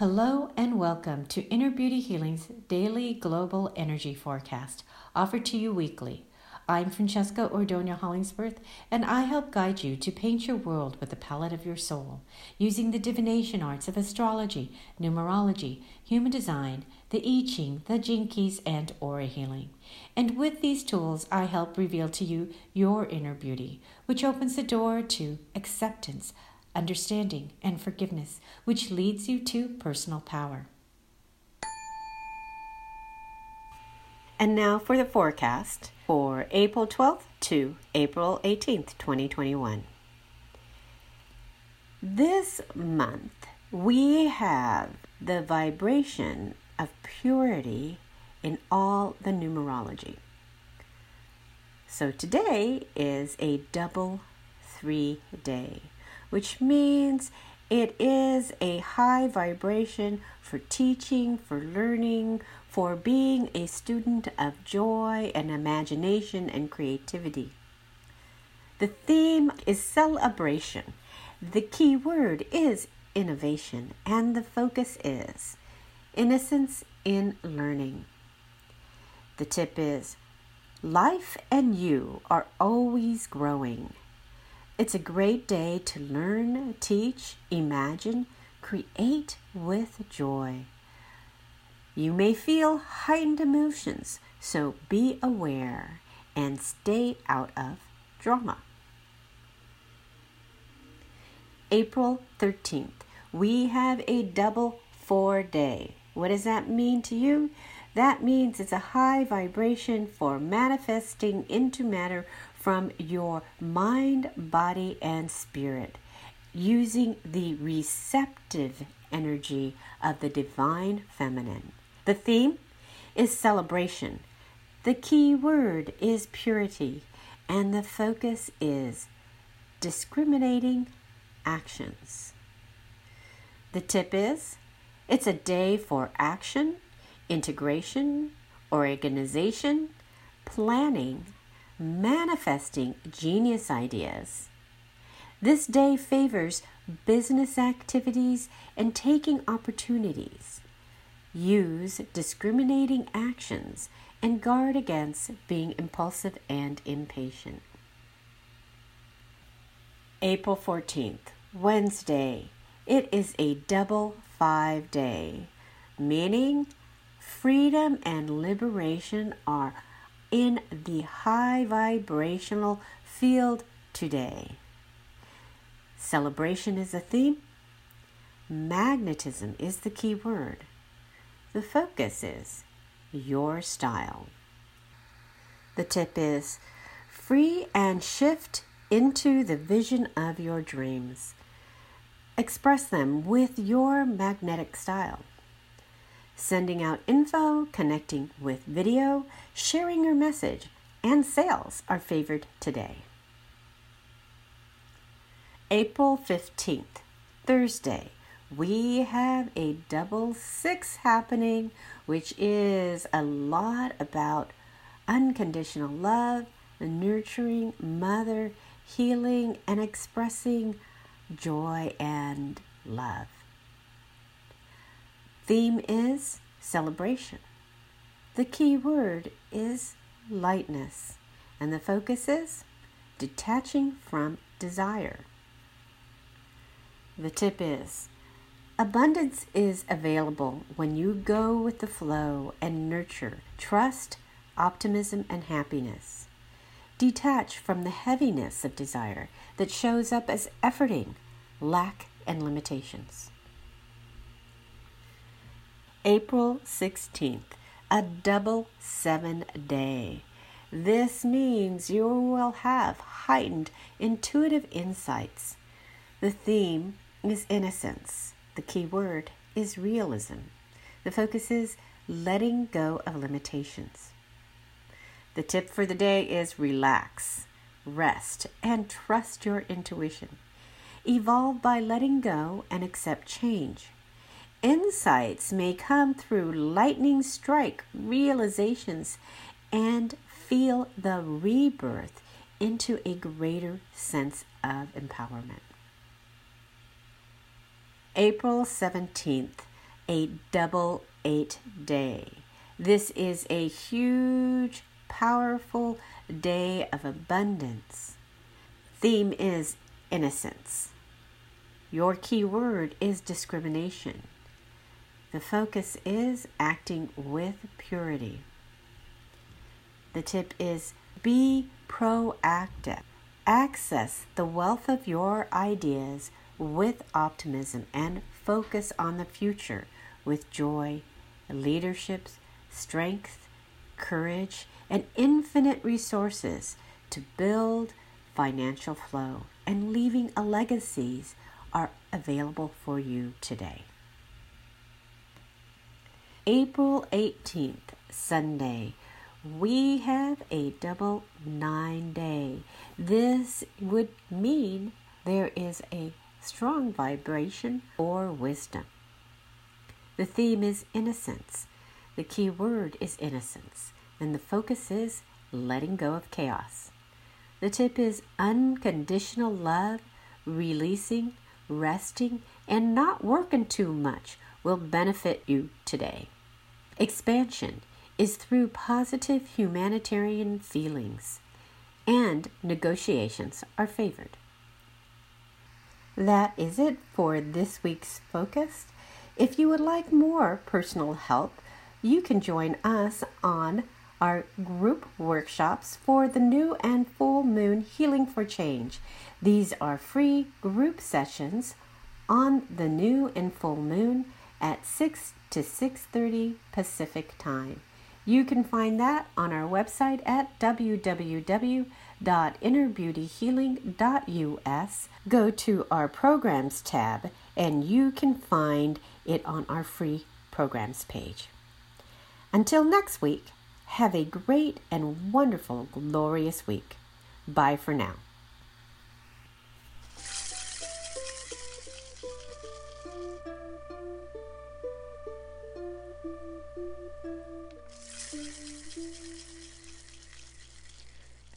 Hello and welcome to Inner Beauty Healing's Daily Global Energy Forecast, offered to you weekly. I'm Francesca Ordonia Hollingsworth, and I help guide you to paint your world with the palette of your soul, using the divination arts of astrology, numerology, human design, the I Ching, the Jinkies, and aura healing. And with these tools, I help reveal to you your inner beauty, which opens the door to acceptance, understanding, and forgiveness, which leads you to personal power. And now for the forecast for April 12th to April 18th, 2021. This month, we have the vibration of purity in all the numerology. So today is a double 3 day, which means it is a high vibration for teaching, for learning, for being a student of joy and imagination and creativity. The theme is celebration. The key word is innovation, and the focus is innocence in learning. The tip is life and you are always growing. It's a great day to learn, teach, imagine, create with joy. You may feel heightened emotions, so be aware and stay out of drama. April 13th, we have a double 4 day. What does that mean to you? That means it's a high vibration for manifesting into matter from your mind, body, and spirit, using the receptive energy of the divine feminine. The theme is celebration. The key word is purity, and the focus is discriminating actions. The tip is, it's a day for action, integration, organization, planning, manifesting genius ideas. This day favors business activities and taking opportunities. Use discriminating actions and guard against being impulsive and impatient. April 14th, Wednesday. It is a double 5 day, meaning freedom and liberation are in the high vibrational field today. Celebration is a theme. Magnetism is the key word. The focus is your style. The tip is free and shift into the vision of your dreams. Express them with your magnetic style. Sending out info, connecting with video, sharing your message, and sales are favored today. April 15th, Thursday, we have a double 6 happening, which is a lot about unconditional love, nurturing, mother, healing, and expressing joy and love. Theme is celebration. The key word is lightness, and the focus is detaching from desire. The tip is abundance is available when you go with the flow and nurture trust, optimism, and happiness. Detach from the heaviness of desire that shows up as efforting, lack, and limitations. April 16th, a double 7 day. This means you will have heightened intuitive insights. The theme is innocence. The key word is realism. The focus is letting go of limitations. The tip for the day is relax, rest, and trust your intuition. Evolve by letting go and accept change. Insights may come through lightning strike realizations and feel the rebirth into a greater sense of empowerment. April 17th, a double 8 day. This is a huge, powerful day of abundance. Theme is innocence. Your key word is discrimination. The focus is acting with purity. The tip is be proactive. Access the wealth of your ideas with optimism and focus on the future with joy, leadership, strength, courage, and infinite resources to build financial flow and leaving a legacy are available for you today. April 18th, Sunday, we have a double 9 day. This would mean there is a strong vibration for wisdom. The theme is innocence. The key word is innocence, and the focus is letting go of chaos. The tip is unconditional love, releasing, resting, and not working too much will benefit you today. Expansion is through positive humanitarian feelings, and negotiations are favored. That is it for this week's focus. If you would like more personal help, you can join us on our group workshops for the new and full moon Healing for Change. These are free group sessions on the new and full moon at 6 to 6:30 Pacific time. You can find that on our website at www.innerbeautyhealing.us. Go to our Programs tab and you can find it on our free programs page. Until next week, have a great and wonderful, glorious week. Bye for now.